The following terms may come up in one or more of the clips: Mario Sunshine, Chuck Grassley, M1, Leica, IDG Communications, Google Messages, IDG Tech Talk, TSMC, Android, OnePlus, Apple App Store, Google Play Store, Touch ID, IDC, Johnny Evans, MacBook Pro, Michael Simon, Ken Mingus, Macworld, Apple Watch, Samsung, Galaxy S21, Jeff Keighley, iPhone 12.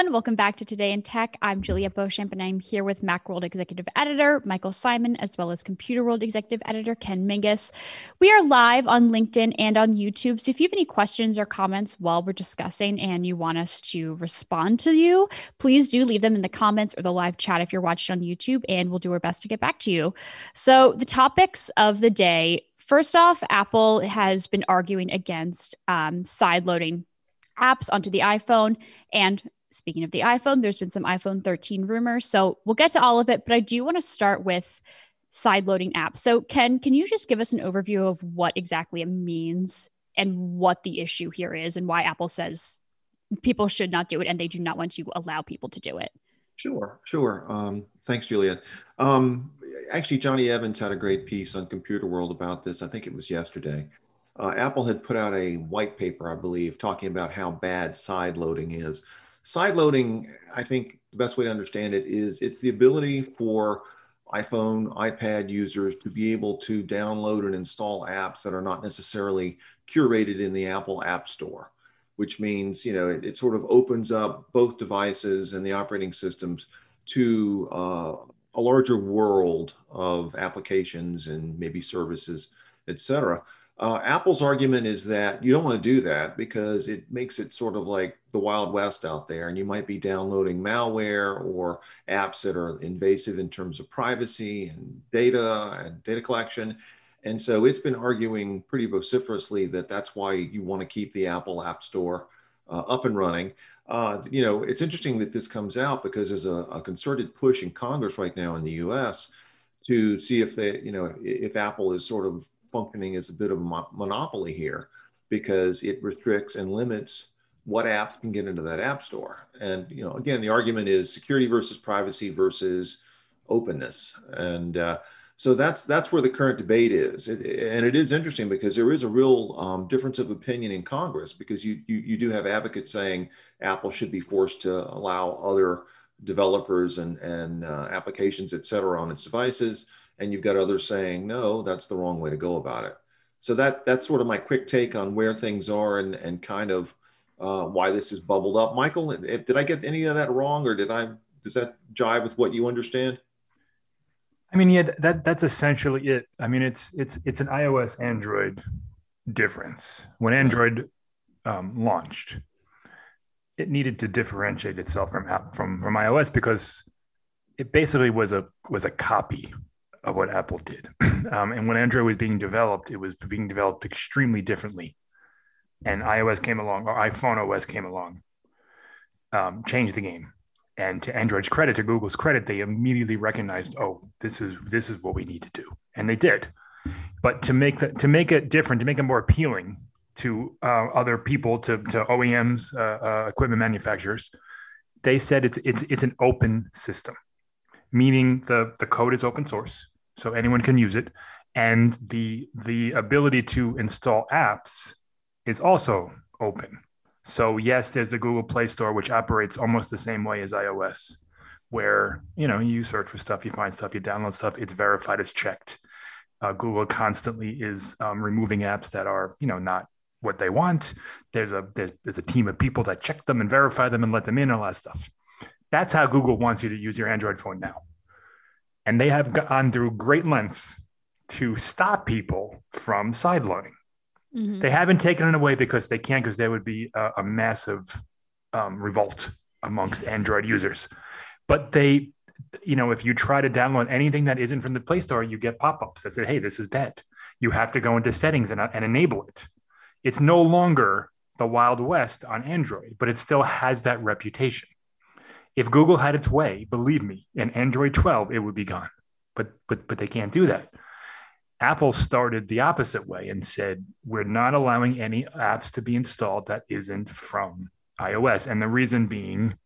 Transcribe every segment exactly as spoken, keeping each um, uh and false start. everyone. Welcome back to Today in Tech. I'm Julia Beauchamp, and I'm here with Macworld Executive Editor Michael Simon, as well as Computer World Executive Editor Ken Mingus. We are live on LinkedIn and on YouTube, so if you have any questions or comments while we're discussing and you want us to respond to you, please do leave them in the comments or the live chat if you're watching on YouTube, and we'll do our best to get back to you. So the topics of the day, first off, Apple has been arguing against um, sideloading apps onto the iPhone. And speaking of the iPhone, there's been some iPhone thirteen rumors. So we'll get to all of it, but I do want to start with sideloading apps. So Ken, can you just give us an overview of what exactly it means and what the issue here is and why Apple says people should not do it and they do not want to allow people to do it? Sure, sure. Um, thanks, Julia. Um, actually, Johnny Evans had a great piece on Computer World about this. I think it was yesterday. Uh, Apple had put out a white paper, I believe, talking about how bad sideloading is. Sideloading, I think the best way to understand it is it's the ability for iPhone, iPad users to be able to download and install apps that are not necessarily curated in the Apple App Store, which means, you know, it, it sort of opens up both devices and the operating systems to uh, a larger world of applications and maybe services, et cetera. Uh, Apple's argument is that you don't want to do that because it makes it sort of like the Wild West out there, and you might be downloading malware or apps that are invasive in terms of privacy and data and data collection. And so it's been arguing pretty vociferously that that's why you want to keep the Apple App Store uh, up and running. Uh, you know, it's interesting that this comes out because there's a, a concerted push in Congress right now in the U S to see if they, you know, if Apple is sort of functioning as a bit of a mo monopoly here, because it restricts and limits what apps can get into that app store. And, you know, again, the argument is security versus privacy versus openness. And uh, so that's that's where the current debate is. It, and it is interesting because there is a real um, difference of opinion in Congress, because you, you, you do have advocates saying Apple should be forced to allow other developers and, and uh, applications, et cetera, on its devices. And you've got others saying, no, that's the wrong way to go about it. So that that's sort of my quick take on where things are and, and kind of uh, why this is bubbled up. Michael, if, did I get any of that wrong, or did I, does that jive with what you understand? I mean, yeah, that that's essentially it. I mean, it's, it's, it's an iOS Android difference. When Android um, launched, it needed to differentiate itself from, from, from iOS because it basically was a, was a copy of what Apple did. Um, and when Android was being developed, it was being developed extremely differently. And iOS came along, or iPhone O S came along, um, changed the game. And to Android's credit, to Google's credit, they immediately recognized, oh, this is this is what we need to do. And they did. But to make that, to make it different, to make it more appealing to uh, other people, to, to O E Ms, uh, uh, equipment manufacturers, they said it's it's it's an open system, meaning the the code is open source, so anyone can use it, and the the ability to install apps is also open. So yes, there's the Google Play Store, which operates almost the same way as iOS, where, you know, you search for stuff, you find stuff, you download stuff, it's verified, it's checked. Uh, Google constantly is um, removing apps that are, you know, not what they want. There's a there's, there's a team of people that check them and verify them and let them in and all that stuff. That's how Google wants you to use your Android phone now. And they have gone through great lengths to stop people from sideloading. Mm-hmm. They haven't taken it away because they can't, because there would be a, a massive um, revolt amongst Android users. But they, you know, if you try to download anything that isn't from the Play Store, you get pop-ups that say, hey, this is bad. You have to go into settings and, and enable it. It's no longer the Wild West on Android, but it still has that reputation. If Google had its way, believe me, in Android twelve, it would be gone. But, but, but they can't do that. Apple started the opposite way and said, we're not allowing any apps to be installed that isn't from iOS. And the reason being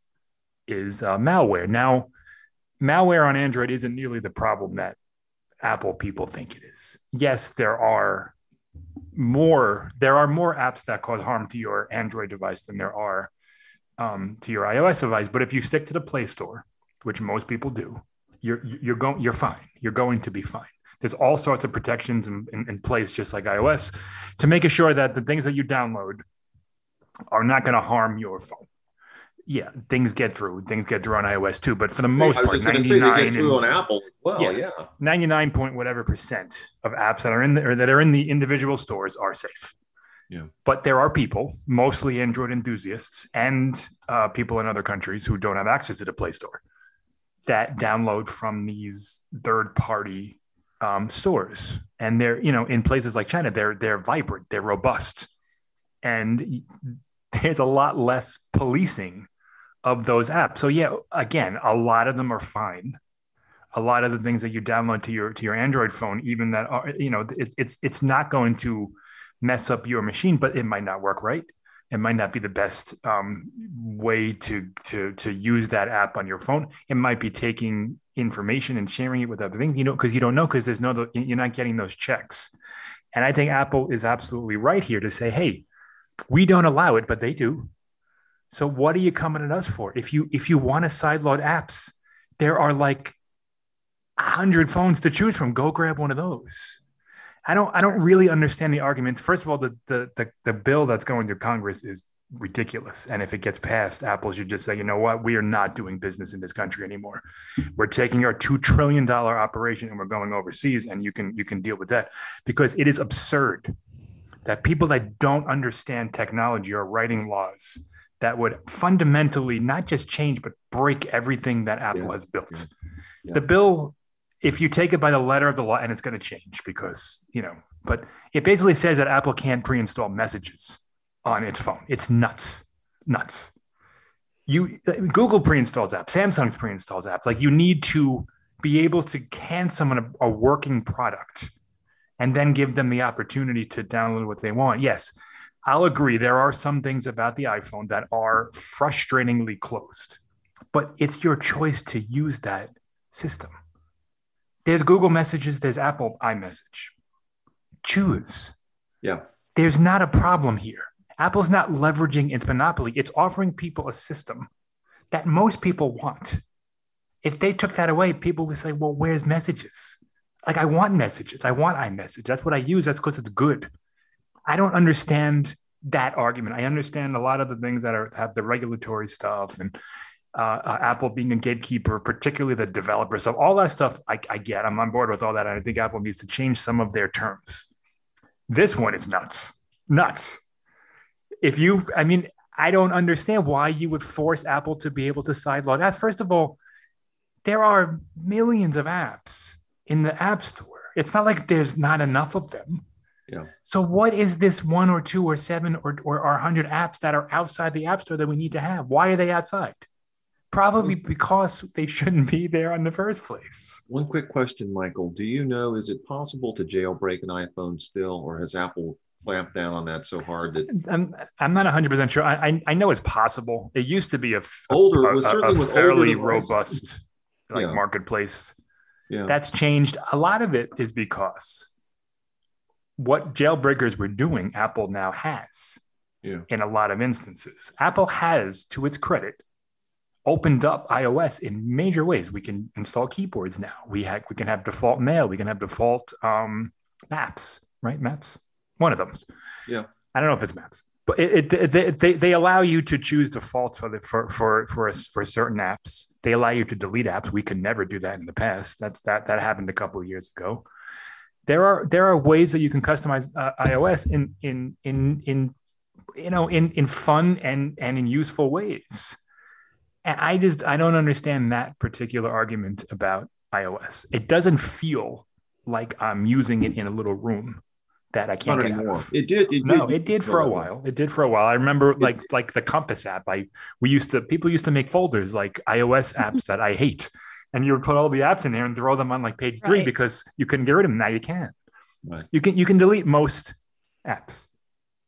is uh, malware. Now, malware on Android isn't nearly the problem that Apple people think it is. Yes, there are more, there are more apps that cause harm to your Android device than there are Um, to your iOS device, but if you stick to the Play Store, which most people do, you're you're going you're fine. You're going to be fine. There's all sorts of protections in, in, in place, just like iOS, to make sure that the things that you download are not going to harm your phone. Yeah, things get through. Things get through on iOS too, but for the most part, ninety-nine and, on Apple. Well, yeah, yeah, ninety-nine point whatever percent of apps that are in the, or that are in the individual stores are safe. Yeah, but there are people, mostly Android enthusiasts and uh, people in other countries who don't have access to the Play Store, that download from these third-party um, stores, and they're, you know, in places like China, they're they're vibrant, they're robust, and there's a lot less policing of those apps. So yeah, again, a lot of them are fine. A lot of the things that you download to your to your Android phone, even that are, you know, it, it's it's not going to mess up your machine, but it might not work right. It might not be the best um, way to to to use that app on your phone. It might be taking information and sharing it with other things, you know, because you don't know, because there's no, you're not getting those checks. And I think Apple is absolutely right here to say, hey, we don't allow it, but they do. So what are you coming at us for? If you if you want to sideload apps, there are like a hundred phones to choose from. Go grab one of those. I don't I don't really understand the argument. First of all, the the the, the bill that's going to Congress is ridiculous. And if it gets passed, Apple should just say, you know what, we are not doing business in this country anymore. We're taking our two trillion dollars operation and we're going overseas, and you can you can deal with that, because it is absurd that people that don't understand technology are writing laws that would fundamentally not just change, but break everything that Apple yeah. has built. Yeah. Yeah. The bill, if you take it by the letter of the law, and it's going to change because, you know, but it basically says that Apple can't pre-install messages on its phone. It's nuts, nuts. You Google pre-installs apps, Samsung pre-installs apps. Like, you need to be able to hand someone a, a working product and then give them the opportunity to download what they want. Yes, I'll agree. There are some things about the iPhone that are frustratingly closed, but it's your choice to use that system. There's Google Messages. There's Apple iMessage. Choose. Yeah. There's not a problem here. Apple's not leveraging its monopoly. It's offering people a system that most people want. If they took that away, people would say, well, where's Messages? Like, I want Messages. I want iMessage. That's what I use. That's because it's good. I don't understand that argument. I understand a lot of the things that are have the regulatory stuff and uh, uh, Apple being a gatekeeper, particularly the developers. So all that stuff I, I get. I'm on board with all that. And I think Apple needs to change some of their terms. This one is nuts. Nuts. If you, I mean, I don't understand why you would force Apple to be able to sideload apps. First of all, there are millions of apps in the App Store. It's not like there's not enough of them. Yeah. So what is this one or two or seven or or, or one hundred apps that are outside the App Store that we need to have? Why are they outside? Probably because they shouldn't be there in the first place. One quick question, Michael. Do you know, is it possible to jailbreak an iPhone still, or has Apple clamped down on that so hard that... I'm, I'm not one hundred percent sure. I, I I know it's possible. It used to be a, older, a, a, a fairly robust like yeah. marketplace. Yeah. That's changed. A lot of it is because what jailbreakers were doing, Apple now has yeah. in a lot of instances. Apple has, to its credit, opened up iOS in major ways. We can install keyboards now. We, ha- we can have default mail. We can have default um, maps, right? Maps? One of them. Yeah. I don't know if it's maps. But it, it, it, they they allow you to choose defaults for the for for for, a, for certain apps. They allow you to delete apps. We could never do that in the past. That's that that happened a couple of years ago. There are there are ways that you can customize uh, iOS in in in in you know in in fun and and in useful ways. And I just I don't understand that particular argument about iOS. It doesn't feel like I'm using it in a little room that I can't Not get anymore. Out of. It did. It no, did. it did for a while. It did for a while. I remember it, like like the Compass app. I we used to people used to make folders like iOS apps that I hate, and you would put all the apps in there and throw them on like page three right. because you couldn't get rid of them. Now you can. Right. You can you can delete most apps.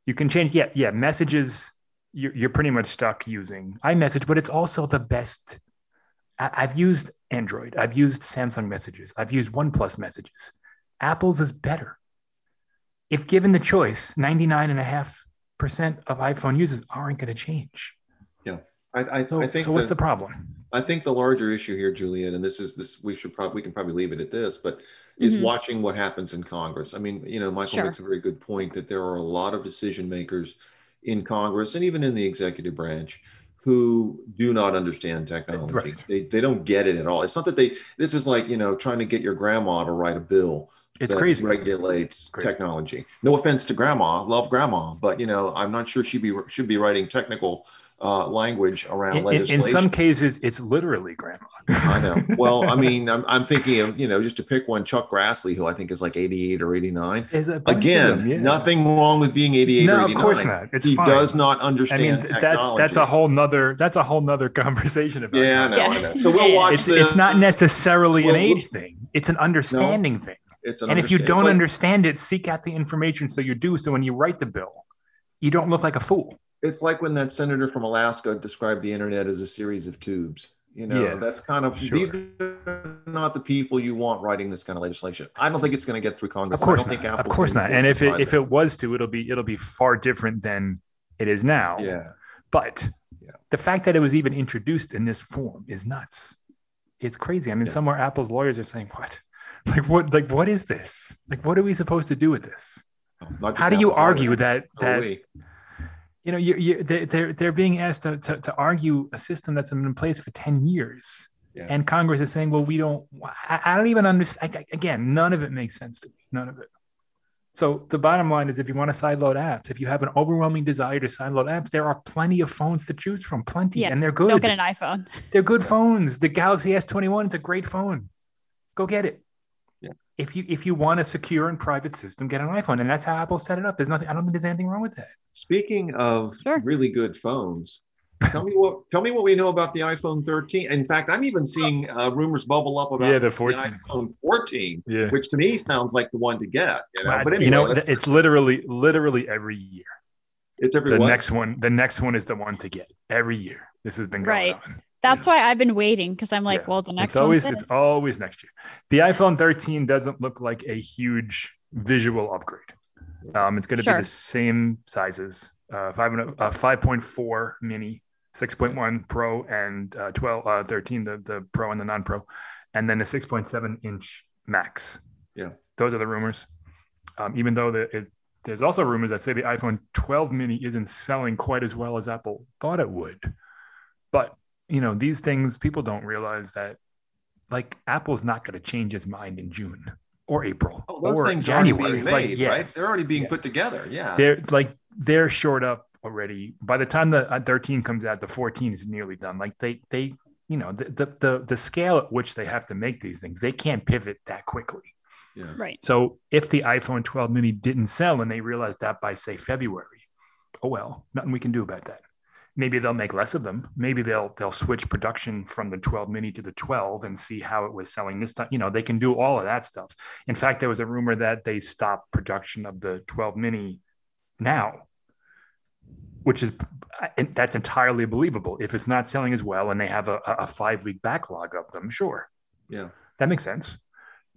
You can change. Yeah, yeah. Messages. You're, you're pretty much stuck using iMessage, but it's also the best. I, I've used Android. I've used Samsung Messages. I've used OnePlus Messages. Apple's is better. If given the choice, ninety-nine point five percent of iPhone users aren't going to change. Yeah, I, I, so, I think. So what's the, the problem? I think the larger issue here, Julian, and this is this we should probably we can probably leave it at this, but mm-hmm. is watching what happens in Congress. I mean, you know, Michael sure. makes a very good point that there are a lot of decision makers in Congress and even in the executive branch who do not understand technology. Right. They, they don't get it at all. It's not that they, this is like, you know, trying to get your grandma to write a bill. It's that crazy. Regulates crazy. Technology. No offense to grandma, love grandma, but you know, I'm not sure she be should be writing technical uh, language around in, legislation. In some cases, it's literally grandma. I know. Well, I mean, I'm, I'm thinking of, you know, just to pick one, Chuck Grassley, who I think is like eighty-eight or eighty-nine. Again, them, yeah. nothing wrong with being eighty-eight. No, or eighty-nine. Of course not. It's he fine. Does not understand. I mean, technology. that's that's a whole nother that's a whole nother conversation about. Yeah, I know, yes. I know. So we'll watch. It's, the, it's not necessarily well, an age thing. It's an understanding no. thing. An and if you don't like, understand it, seek out the information so you do. So when you write the bill, you don't look like a fool. It's like when that senator from Alaska described the internet as a series of tubes. You know, yeah, that's kind of sure. these are not the people you want writing this kind of legislation. I don't think it's going to get through Congress. Of course I don't not. Think Apple of course not. And if it, if it was to, it'll be it'll be far different than it is now. Yeah. But yeah. the fact that it was even introduced in this form is nuts. It's crazy. I mean, yeah. somewhere Apple's lawyers are saying, "What? Like what? Like what is this? Like what are we supposed to do with this? How do you argue that that you know you, you they're they're being asked to, to to argue a system that's been in place for ten years, yeah. and Congress is saying, well, we don't. I, I don't even understand. I, again, none of it makes sense to me. None of it. So the bottom line is, if you want to sideload apps, if you have an overwhelming desire to sideload apps, there are plenty of phones to choose from, plenty, yeah, and they're good. Don't get an iPhone. They're good yeah. phones. The Galaxy S twenty-one is a great phone. Go get it. If you if you want a secure and private system, get an iPhone, and that's how Apple set it up. There's nothing. I don't think there's anything wrong with that. Speaking of sure. really good phones, tell me what tell me what we know about the iPhone thirteen. In fact, I'm even seeing uh, rumors bubble up about yeah, the, the iPhone fourteen, yeah. which to me sounds like the one to get. You know, well, but anyway, you know it's literally literally every year. It's every the what? next one. The next one is the one to get every year. This has been going right. on. That's why I've been waiting, because I'm like, yeah. well, the next it's always it's always next year. The iPhone thirteen doesn't look like a huge visual upgrade. Um, it's going to sure. be the same sizes: uh, five uh, five point four mini, six point one Pro, and uh, twelve, uh, thirteen, the the Pro and the non-Pro, and then a six point seven inch Max. Yeah, those are the rumors. Um, even though the, it, there's also rumors that say the iPhone twelve mini isn't selling quite as well as Apple thought it would, but you know, these things, people don't realize that, like, Apple's not going to change its mind in June or April oh, those or things January. Are made, like, yes. right? They're already being yeah. put together. Yeah. They're like, they're shored up already. By the time the thirteen comes out, the fourteen is nearly done. Like they, they, you know, the, the, the, the scale at which they have to make these things, they can't pivot that quickly. Yeah. Right. So if the iPhone twelve mini didn't sell and they realized that by, say, February, oh, well, nothing we can do about that. Maybe they'll make less of them. Maybe they'll they'll switch production from the twelve mini to the twelve and see how it was selling this time. You know, they can do all of that stuff. In fact, there was a rumor that they stopped production of the twelve mini now, which is that's entirely believable. If it's not selling as well and they have a, a five week backlog of them, sure, yeah, that makes sense.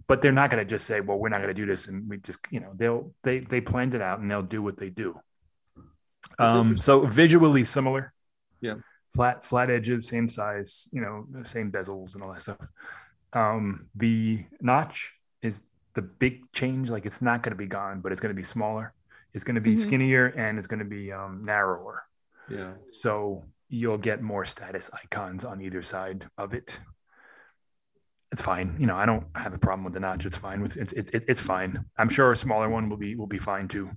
But they're not going to just say, well, we're not going to do this, and we just you know they'll they they planned it out and they'll do what they do. Um, so visually similar, yeah. Flat, flat edges, same size, you know, same bezels and all that stuff. Um, the notch is the big change. Like it's not going to be gone, but it's going to be smaller. It's going to be mm-hmm. skinnier and it's going to be um, narrower. Yeah. So you'll get more status icons on either side of it. It's fine. You know, I don't have a problem with the notch. It's fine with it. It, it it's fine. I'm sure a smaller one will be will be fine too.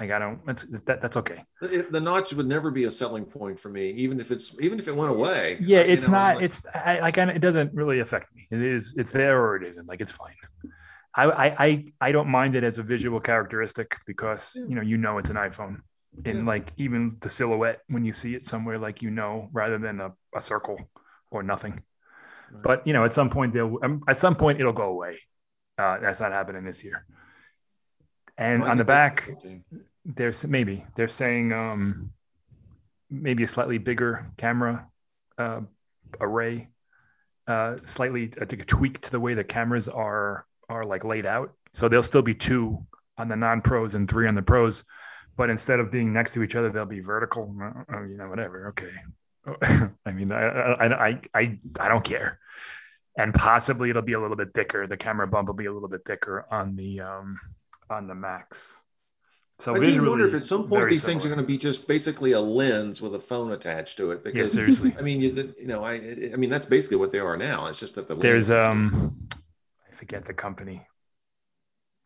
Like I don't. That's that, that's okay. It, the notch would never be a selling point for me, even if it's even if it went away. Yeah, it's know, not. Like, it's I, like I, it doesn't really affect me. It is. It's there or it isn't. Like it's fine. I I I, I don't mind it as a visual characteristic because yeah. you know you know it's an iPhone, and yeah. like even the silhouette when you see it somewhere, like you know, rather than a, a circle or nothing. Right. But you know, at some point they'll. Um, at some point it'll go away. Uh, that's not happening this year. And on the back, there's maybe they're saying um, maybe a slightly bigger camera uh, array, uh, slightly I think a tweak to the way the cameras are are like laid out. So there'll still be two on the non-pros and three on the pros, but instead of being next to each other, they'll be vertical. Oh, you know, whatever. Okay. I mean, I, I I I I don't care. And possibly it'll be a little bit thicker. The camera bump will be a little bit thicker on the. Um, on the Max So I do wonder if at some point these similar. things are going to be just basically a lens with a phone attached to it. Because yeah, seriously, I mean, you, you know, I, I mean, that's basically what they are now. It's just that the there's um, I forget the company.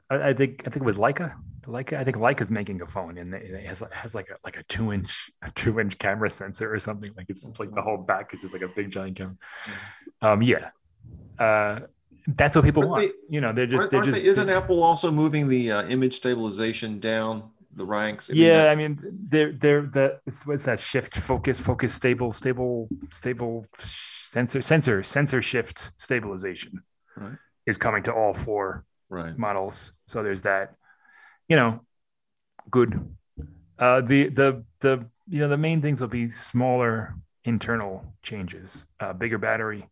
I, I think I think it was Leica. Leica. I think Leica is making a phone, and it has it has like a like a two inch a two inch camera sensor or something. Like it's just like the whole back is just like a big giant camera. Um, yeah. Uh, That's what people aren't want. They, you know, they're just, they're just, they, isn't Apple also moving the uh, image stabilization down the ranks? I yeah. Mean, I mean, they're, they're, the, it's, what's that shift focus, focus, stable, stable, stable sensor, sensor, sensor shift stabilization right. is coming to all four right. models. So there's that, you know, good. Uh, the, the, the, you know, the main things will be smaller internal changes, uh, bigger battery.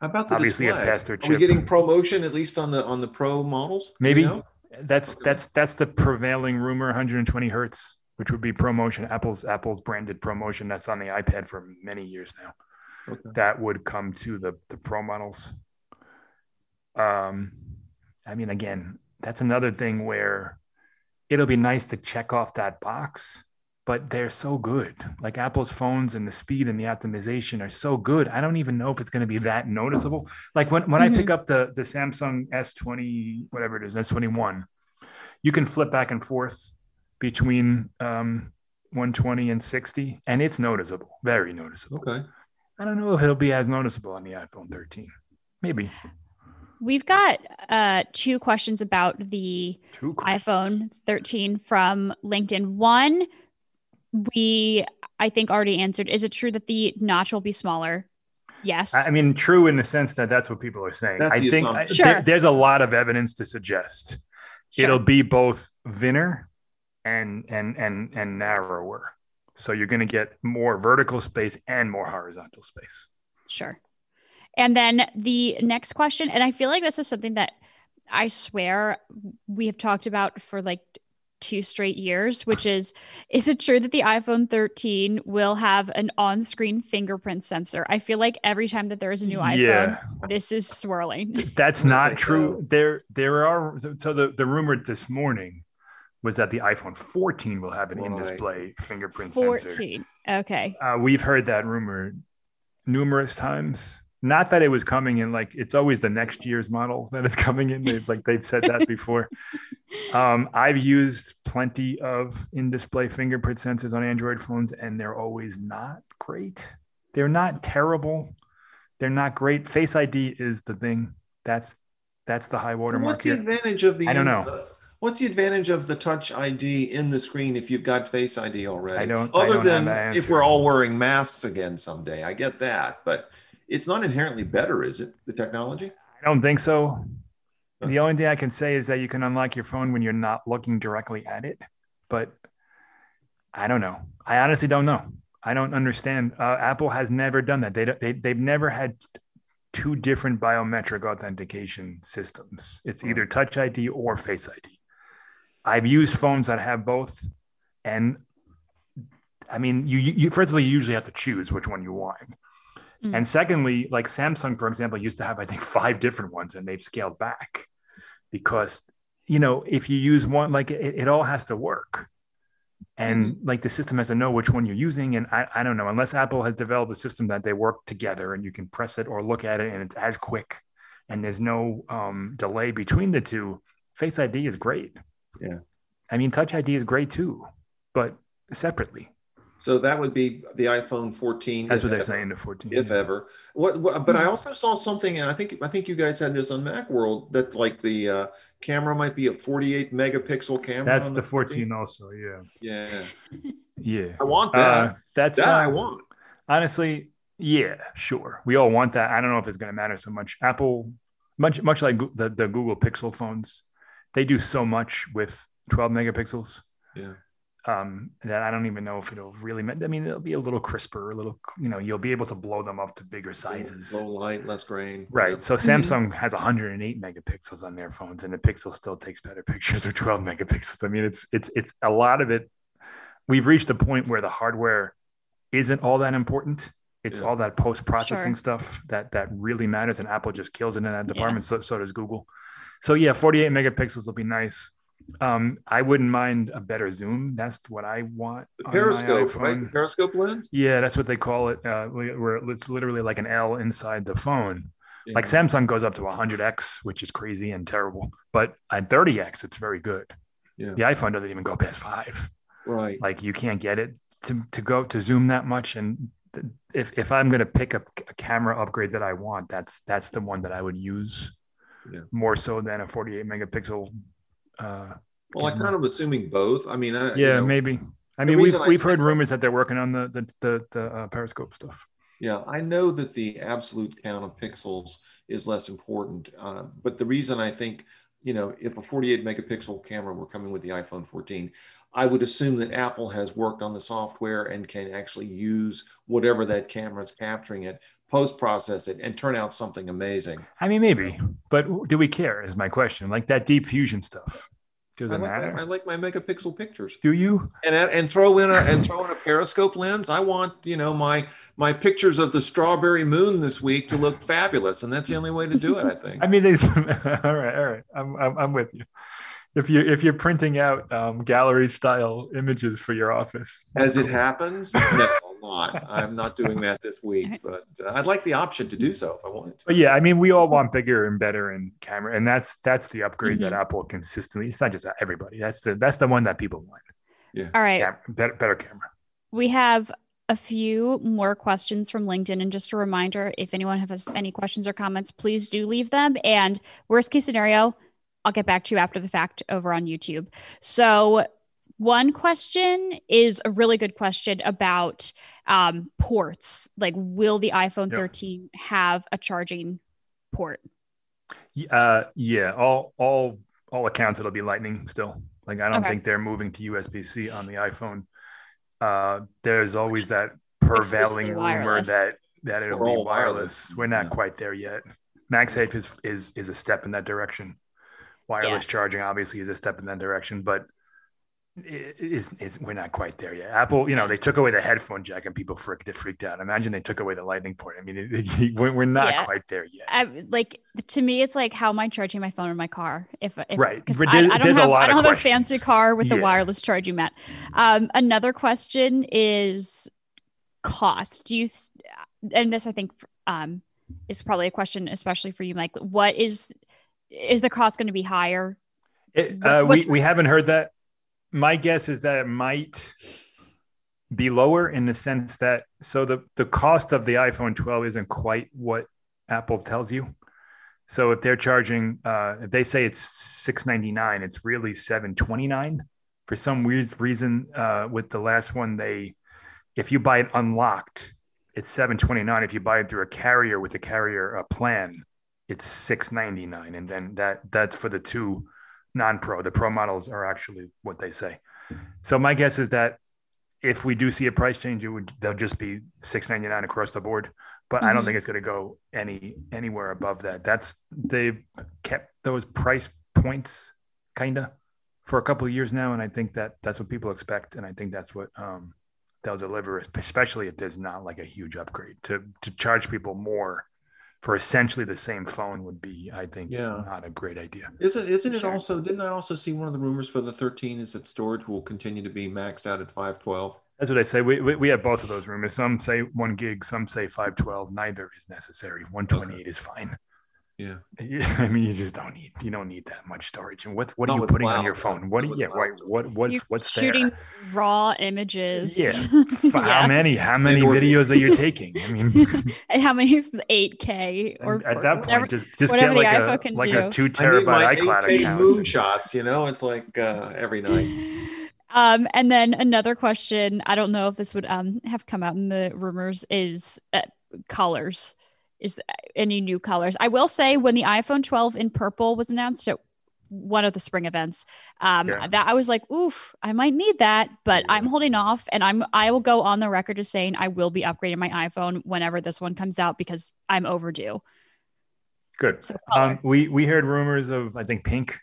How about the obviously display? A faster chip. Are we getting ProMotion at least on the on the Pro models? Maybe. You know? That's that's that's the prevailing rumor. one hundred twenty hertz, which would be ProMotion, Apple's Apple's branded ProMotion that's on the iPad for many years now. Okay. That would come to the the Pro models. Um, I mean, again, that's another thing where it'll be nice to check off that box. But they're so good. Like Apple's phones and the speed and the optimization are so good. I don't even know if it's going to be that noticeable. Like when, when mm-hmm. I pick up the, the Samsung S twenty, whatever it is, S twenty-one, you can flip back and forth between um, one twenty and sixty, and it's noticeable, very noticeable. Okay. I don't know if it'll be as noticeable on the iPhone thirteen. Maybe. We've got uh, two questions about the two questions. iPhone thirteen from LinkedIn. One, we, I think, already answered. Is it true that the notch will be smaller? Yes. I mean, true in the sense that that's what people are saying. That's I think I, sure. th- there's a lot of evidence to suggest sure. it'll be both thinner and and and and narrower. So you're going to get more vertical space and more horizontal space. Sure. And then the next question, and I feel like this is something that I swear we have talked about for like two straight years, which is, is it true that the iPhone thirteen will have an on-screen fingerprint sensor? I feel like every time that there is a new iPhone, yeah. this is swirling. That's not true. There, there are, so the, the rumor this morning was that the iPhone fourteen will have an right. in-display fingerprint sensor. fourteen, okay. Uh, we've heard that rumor numerous times. Not that it was coming in, like it's always the next year's model that it's coming in. They've like they've said that before. um, I've used plenty of in-display fingerprint sensors on Android phones, and they're always not great. They're not terrible. They're not great. Face I D is the thing. That's that's the high watermark. What's the here. advantage of the? I don't know. Uh, what's the advantage of the Touch I D in the screen if you've got Face I D already? I don't. Other I don't than have if we're all wearing masks again someday, I get that, but. It's not inherently better, is it, the technology? I don't think so. The only thing I can say is that you can unlock your phone when you're not looking directly at it. But I don't know. I honestly don't know. I don't understand. Uh, Apple has never done that. They, they, they've never had two different biometric authentication systems. It's either Touch I D or Face I D. I've used phones that have both. And I mean, you, you first of all, you usually have to choose which one you want. Mm. And secondly, like Samsung, for example, used to have, I think, five different ones, and they've scaled back because, you know, if you use one, like it, it all has to work. And mm-hmm. like the system has to know which one you're using. And I, I don't know, unless Apple has developed a system that they work together and you can press it or look at it and it's as quick and there's no um, delay between the two. Face I D is great. Yeah. I mean, Touch I D is great too, but separately. So that would be the iPhone fourteen. That's what they're ever, saying, the fourteen, if yeah. ever. What, what? But I also saw something, and I think I think you guys had this on Macworld that like the uh, camera might be a forty-eight megapixel camera. That's on the, the fourteen, also, yeah. Yeah, yeah. I want that. Uh, that's that what I want. Honestly, yeah, sure. We all want that. I don't know if it's going to matter so much. Apple, much much like the the Google Pixel phones, they do so much with twelve megapixels. Yeah. Um, that I don't even know if it'll really, I mean, it'll be a little crisper, a little, you know, you'll be able to blow them up to bigger sizes. Low light, less grain. Right. Yep. So Samsung has one hundred eight megapixels on their phones and the Pixel still takes better pictures or twelve megapixels. I mean, it's, it's, it's a lot of it. We've reached a point where the hardware isn't all that important. It's yeah. all that post-processing sure. stuff that, that really matters. And Apple just kills it in that department. Yeah. So, so does Google. So yeah, forty-eight megapixels will be nice. Um, I wouldn't mind a better zoom. That's what I want. The periscope, right? The periscope lens? Yeah, that's what they call it. Uh, where it's literally like an L inside the phone. Yeah. Like Samsung goes up to one hundred X, which is crazy and terrible. But at thirty X, it's very good. Yeah. The iPhone doesn't even go past five. Right. Like you can't get it to, to go to zoom that much. And if if I'm going to pick a, a camera upgrade that I want, that's that's the one that I would use yeah. more so than a forty-eight megapixel. Uh, well, I kind of assuming both. I mean, I, yeah, you know, maybe. I mean, we've I we've heard rumors that they're working on the the the, the uh, periscope stuff. Yeah, I know that the absolute count of pixels is less important, uh, but the reason I think, you know, if a forty-eight megapixel camera were coming with the iPhone fourteen, I would assume that Apple has worked on the software and can actually use whatever that camera is capturing it, post-process it, and turn out something amazing. I mean, maybe, but do we care is my question. Like that deep fusion stuff, does it matter? I like my megapixel pictures. Do you? And and throw in a and throw in a periscope lens. I want, you know, my my pictures of the strawberry moon this week to look fabulous, and that's the only way to do it, I think. I mean, there's all right, all right. I'm I'm, I'm with you. If you if you're printing out um, gallery style images for your office, as it happens, no, not. I'm not doing that this week, but uh, I'd like the option to do so if I wanted to. But yeah, I mean, we all want bigger and better in camera, and that's that's the upgrade mm-hmm. that Apple consistently. It's not just everybody. That's the that's the one that people want. Yeah. All right. Camera, better, better camera. We have a few more questions from LinkedIn. And just a reminder, if anyone has any questions or comments, please do leave them. And worst case scenario, I'll get back to you after the fact over on YouTube. So one question is a really good question about um, ports. Like, will the iPhone yeah. thirteen have a charging port? Uh, yeah, all all all accounts, it'll be Lightning still. Like, I don't okay. think they're moving to U S B C on the iPhone. Uh, there's always that prevailing rumor that, that it'll be wireless. wireless. We're not yeah. quite there yet. MagSafe is, is, is a step in that direction. Wireless yeah. charging obviously is a step in that direction, but it, it's, it's, we're not quite there yet. Apple, you know, they took away the headphone jack and people freaked freaked out. Imagine they took away the Lightning port. I mean, it, it, we're not yeah. quite there yet. I, like to me, it's like, how am I charging my phone in my car? If, if right, because I, I don't have, a, I don't have a fancy car with yeah. a wireless charging mat. Um, another question is cost. Do you? And this, I think, um, is probably a question, especially for you, Mike. What is Is the cost going to be higher? It, what's, uh, what's... We, we haven't heard that. My guess is that it might be lower in the sense that, so the, the cost of the iPhone twelve isn't quite what Apple tells you. So if they're charging, uh, if they say it's six ninety-nine, it's really seven twenty-nine. For some weird reason, uh, with the last one, they, if you buy it unlocked, it's seven twenty-nine. If you buy it through a carrier with a carrier uh, plan, it's six ninety-nine, and then that that's for the two non-pro. The pro models are actually what they say. So my guess is that if we do see a price change, it would they'll just be six ninety-nine across the board. But mm-hmm. I don't think it's going to go any anywhere above that. That's they've kept those price points kinda for a couple of years now, and I think that that's what people expect, and I think that's what um, they'll deliver, especially if there's not like a huge upgrade to to charge people more for essentially the same phone would be, I think, yeah. not a great idea. Isn't isn't it sure. also, didn't I also see one of the rumors for the thirteen is that storage will continue to be maxed out at five twelve? That's what I say. We, we, we have both of those rumors. Some say one gig, some say five twelve. Neither is necessary. one twenty-eight okay. is fine. Yeah. I mean, you just don't need, you don't need that much storage. And what, what are you putting cloud, on your phone? What, yeah, right. What, what's, You're what's shooting there? Raw images. Yeah. yeah. How many, how many videos are you taking? I mean, and how many eight K or at that point, whatever, just, just get like a, like do. a two terabyte I mean, iCloud eight K account. Moonshots, you know, it's like uh, every night. Um, and then another question, I don't know if this would um have come out in the rumors is uh, colors. Is any new colors? I will say when the iPhone twelve in purple was announced at one of the spring events, um, yeah. that I was like, oof, I might need that, but yeah. I'm holding off, and I'm I will go on the record as saying I will be upgrading my iPhone whenever this one comes out because I'm overdue. Good. So um, we we heard rumors of I think pink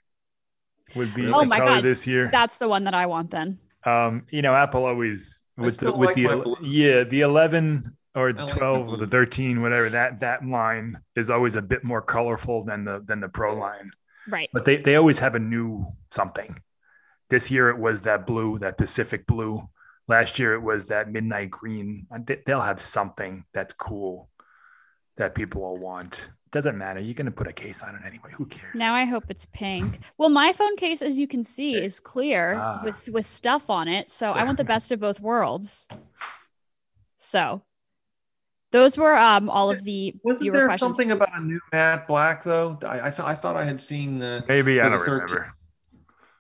would be oh the my color God. this year. That's the one that I want then. Um, you know, Apple always with the with like the yeah the eleven. Or the twelve or the thirteen, whatever, that that line is always a bit more colorful than the than the Pro line. Right. But they, they always have a new something. This year it was that blue, that Pacific blue. Last year it was that midnight green. They'll have something that's cool that people will want. Doesn't matter. You're going to put a case on it anyway. Who cares? Now I hope it's pink. Well, my phone case, as you can see, is clear ah. with, with stuff on it. So I want the best of both worlds. So those were um, all of the Wasn't there questions. Something about a new matte black, though? I, I, th- I thought I had seen the... Maybe I don't remember.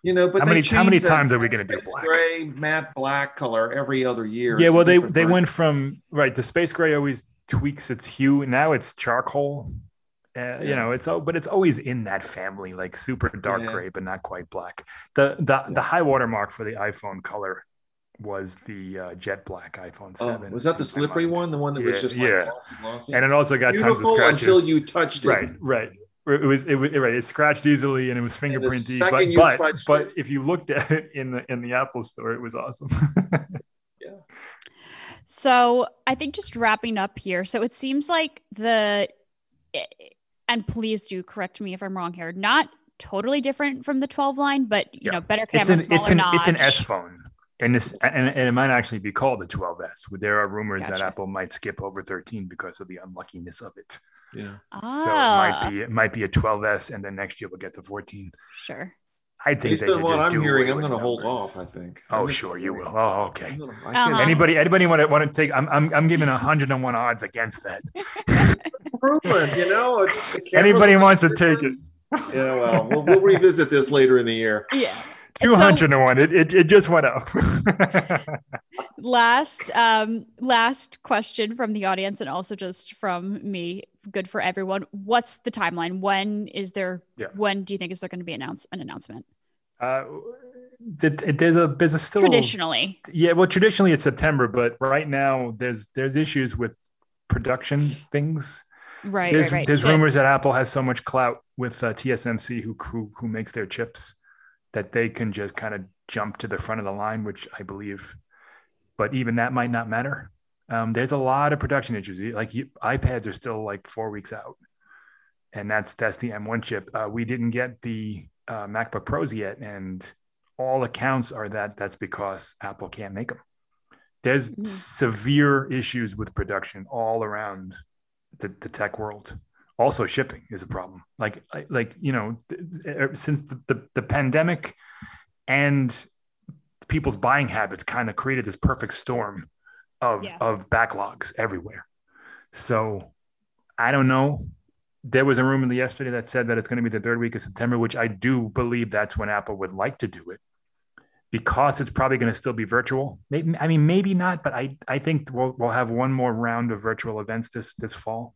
You know, but how many, how many times are we going to do black? Gray, matte black color every other year. Yeah, well, they, they went from... Right, the space gray always tweaks its hue. Now it's charcoal. Uh, you know, it's but it's always in that family, like super dark yeah. gray, but not quite black. The the yeah. the high water mark for the iPhone color was the uh, jet black iPhone seven. Oh, was that the slippery one? The one that yeah, was just like yeah. glossy, glossy? And it also got Beautiful tons of scratches until you touched it. Right, right. It was it was right. It scratched easily and it was fingerprinty. But but, but it. if you looked at it in the in the Apple Store, it was awesome. yeah. So I think just wrapping up here. So it seems like the. It, and please do correct me if I'm wrong here. Not totally different from the twelve line, but you yeah. know, better camera, it's an, smaller it's an, notch. It's an S phone, and this and, and it might actually be called the twelve S. There are rumors gotcha. that Apple might skip over thirteen because of the unluckiness of it. Yeah, ah. so it might be it might be a twelve S, and then next year we'll get the fourteen. Sure. I think they should what just I'm do hearing, I'm going to hold off. I think. Oh, I'm sure you will. Oh, okay. Gonna, uh-huh. Anybody, anybody want to want to take? I'm I'm I'm giving one hundred one odds against that. You know, if anybody wants to take it. Yeah, well, well, we'll revisit this later in the year. Yeah, two hundred to one. So, it, it it just went up. last um last question from the audience, and also just from me. Good for everyone. What's the timeline? When is there? Yeah. When do you think is there going to be announced an announcement? Uh, there's a business still traditionally. Yeah, well, traditionally it's September, but right now there's there's issues with production things. Right, there's, right, right. There's rumors that Apple has so much clout with uh, T S M C, who, who who makes their chips, that they can just kind of jump to the front of the line, which I believe. But even that might not matter. Um, there's a lot of production issues. Like you, iPads are still like four weeks out, and that's that's the M one chip. Uh, we didn't get the uh, MacBook Pros yet, and all accounts are that that's because Apple can't make them. There's mm. severe issues with production all around. The, the tech world. Also shipping is a problem. Like, like, you know, since the, the, the pandemic and people's buying habits kind of created this perfect storm of, yeah. of backlogs everywhere. So I don't know. There was a rumor yesterday that said that it's going to be the third week of September, which I do believe that's when Apple would like to do it, because it's probably going to still be virtual. Maybe, I mean, maybe not, but I, I think we'll we'll have one more round of virtual events this this fall.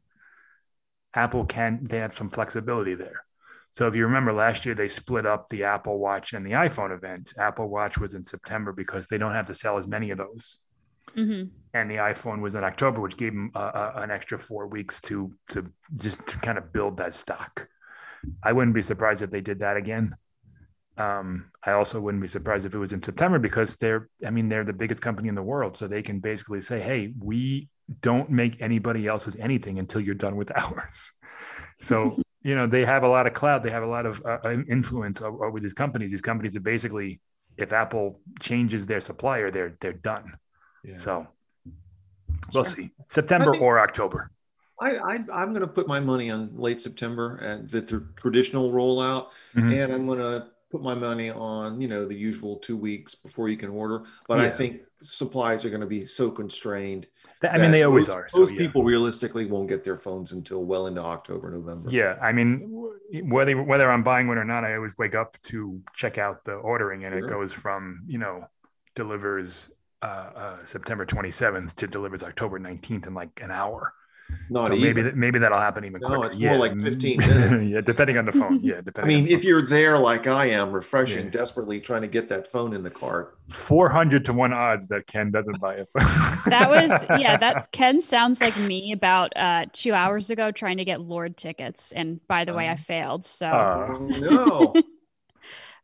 Apple can, they have some flexibility there. So if you remember last year, they split up the Apple Watch and the iPhone event. Apple Watch was in September because they don't have to sell as many of those. Mm-hmm. And the iPhone was in October, which gave them a, a, an extra four weeks to, to just to kind of build that stock. I wouldn't be surprised if they did that again. Um, I also wouldn't be surprised if it was in September, because they're, I mean, they're the biggest company in the world. So they can basically say, hey, we don't make anybody else's anything until you're done with ours. So, you know, they have a lot of clout. They have a lot of uh, influence over these companies. These companies are basically, if Apple changes their supplier, they're, they're done. Yeah. So we'll sure. see. September think- or October. I, I, I'm going to put my money on late September at the th- traditional rollout. Mm-hmm. And I'm going to put my money on, you know, the usual two weeks before you can order. But yeah. I think supplies are going to be so constrained. That, I mean, they always most, are. So, most yeah. people realistically won't get their phones until well into October, November. Yeah. I mean, whether whether I'm buying one or not, I always wake up to check out the ordering, and sure. it goes from, you know, delivers uh, uh, September twenty-seventh to delivers October nineteenth in like an hour. Not so even. maybe maybe that'll happen even no, quicker. It's more yeah. like fifteen minutes. yeah, depending on the phone. Yeah, depending. I mean, if you're there like I am, refreshing, yeah. desperately trying to get that phone in the cart. four hundred to one odds that Ken doesn't buy a phone. That was yeah. That Ken sounds like me about uh, two hours ago trying to get Lord tickets, and by the um, way, I failed. So uh, no.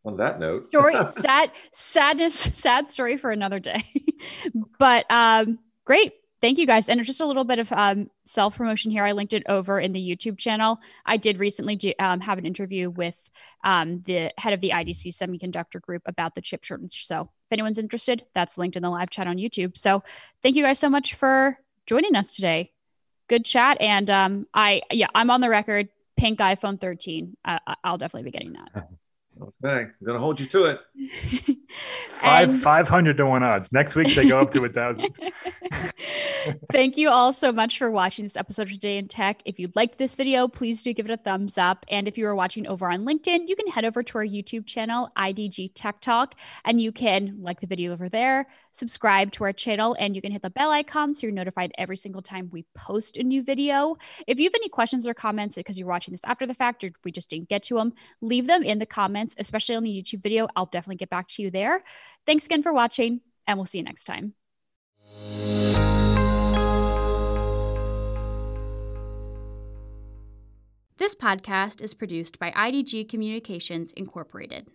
On that note, story sad sadness sad story for another day. But um, great. thank you guys. And just a little bit of um, self-promotion here. I linked it over in the YouTube channel. I did recently do, um, have an interview with um, the head of the I D C Semiconductor Group about the chip shortage. So if anyone's interested, that's linked in the live chat on YouTube. So thank you guys so much for joining us today. Good chat. And um, I, yeah, I'm on the record. Pink iPhone thirteen. I, I'll definitely be getting that. Okay, I'm gonna hold you to it. Five five hundred to one odds. Next week they go up to a thousand. Thank you all so much for watching this episode of Today in Tech. If you liked this video, please do give it a thumbs up. And if you are watching over on LinkedIn, you can head over to our YouTube channel, I D G Tech Talk, and you can like the video over there, subscribe to our channel, and you can hit the bell icon so you're notified every single time we post a new video. If you have any questions or comments because you're watching this after the fact or we just didn't get to them, leave them in the comments, especially on the YouTube video. I'll definitely get back to you there. Thanks again for watching, and we'll see you next time. This podcast is produced by I D G Communications Incorporated.